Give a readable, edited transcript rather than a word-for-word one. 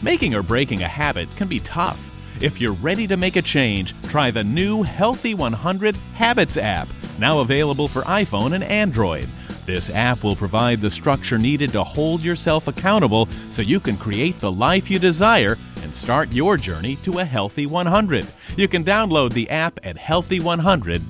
Making or breaking a habit can be tough. If you're ready to make a change, try the new Healthy 100 Habits app, now available for iPhone and Android. This app will provide the structure needed to hold yourself accountable so you can create the life you desire and start your journey to a Healthy 100. You can download the app at healthy100.org.